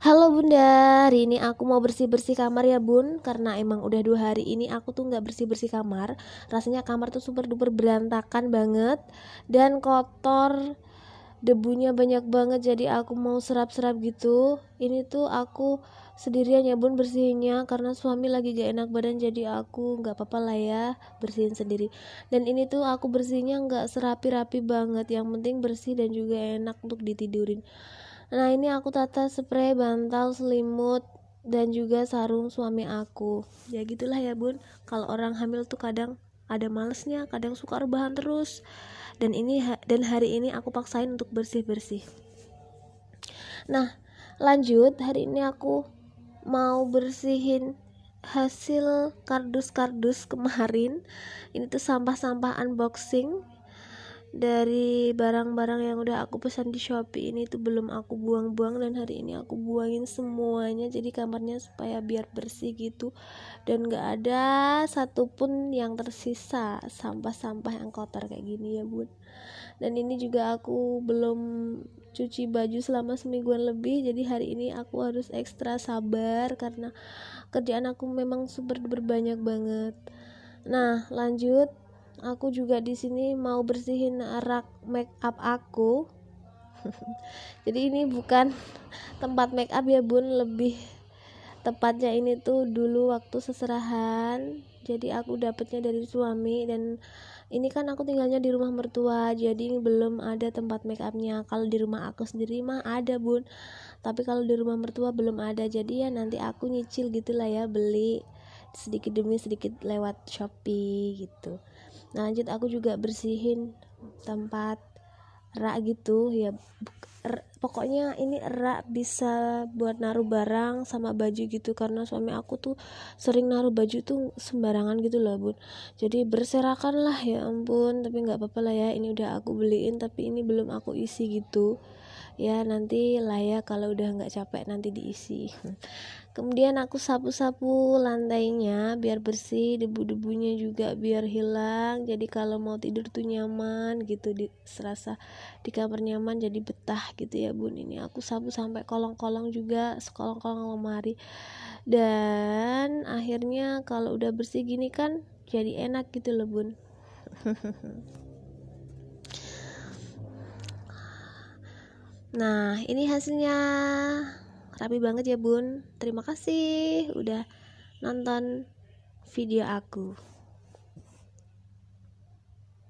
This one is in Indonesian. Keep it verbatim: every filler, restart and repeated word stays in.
Halo bunda, hari ini aku mau bersih-bersih kamar ya bun. Karena emang udah dua hari ini aku tuh gak bersih-bersih kamar. Rasanya kamar tuh super duper berantakan banget dan kotor, debunya banyak banget. Jadi aku mau serap-serap gitu. Ini tuh aku sendirian ya bun bersihinnya, karena suami lagi gak enak badan. Jadi aku gak apa-apa lah ya bersihin sendiri. Dan ini tuh aku bersihnya gak serapi-rapi banget, yang penting bersih dan juga enak untuk ditidurin. Nah ini aku tata spray, bantal, selimut, dan juga sarung suami aku. Ya gitulah ya bun, kalau orang hamil tuh kadang ada malesnya, kadang suka rebahan terus. Dan ini dan hari ini aku paksain untuk bersih-bersih. Nah lanjut, hari ini aku mau bersihin hasil kardus-kardus kemarin. Ini tuh sampah-sampah unboxing dari barang-barang yang udah aku pesan di Shopee. Ini tuh belum aku buang-buang, dan hari ini aku buangin semuanya jadi kamarnya supaya biar bersih gitu, dan gak ada satupun yang tersisa sampah-sampah yang kotor kayak gini ya bun. Dan ini juga aku belum cuci baju selama semingguan lebih, jadi hari ini aku harus ekstra sabar karena kerjaan aku memang super duper banyak banget. Nah lanjut, aku juga di sini mau bersihin rak make up aku. Jadi ini bukan tempat make up ya bun, lebih tepatnya ini tuh dulu waktu seserahan. Jadi aku dapetnya dari suami, dan ini kan aku tinggalnya di rumah mertua, jadi belum ada tempat make upnya. Kalau di rumah aku sendiri mah ada bun, tapi kalau di rumah mertua belum ada. Jadi ya nanti aku nyicil gitulah ya, beli sedikit demi sedikit lewat Shopee gitu. Nah, lanjut aku juga bersihin tempat rak gitu ya. Er, pokoknya ini rak bisa buat naruh barang sama baju gitu, karena suami aku tuh sering naruh baju tuh sembarangan gitu loh bun. Jadi berserakan lah ya ampun, tapi nggak apa-apa lah ya. Ini udah aku beliin tapi ini belum aku isi gitu. Ya nanti lah ya, kalau udah nggak capek nanti diisi. Kemudian aku sapu-sapu lantainya biar bersih, debu-debunya juga biar hilang. Jadi kalau mau tidur tuh nyaman gitu, di, serasa di kamar nyaman, jadi betah gitu ya bun. Ini aku sapu sampai kolong-kolong juga, sekolong-kolong lemari. Dan akhirnya kalau udah bersih gini kan jadi enak gitu loh bun. Nah ini hasilnya rapi banget ya bun. Terima kasih udah nonton video aku.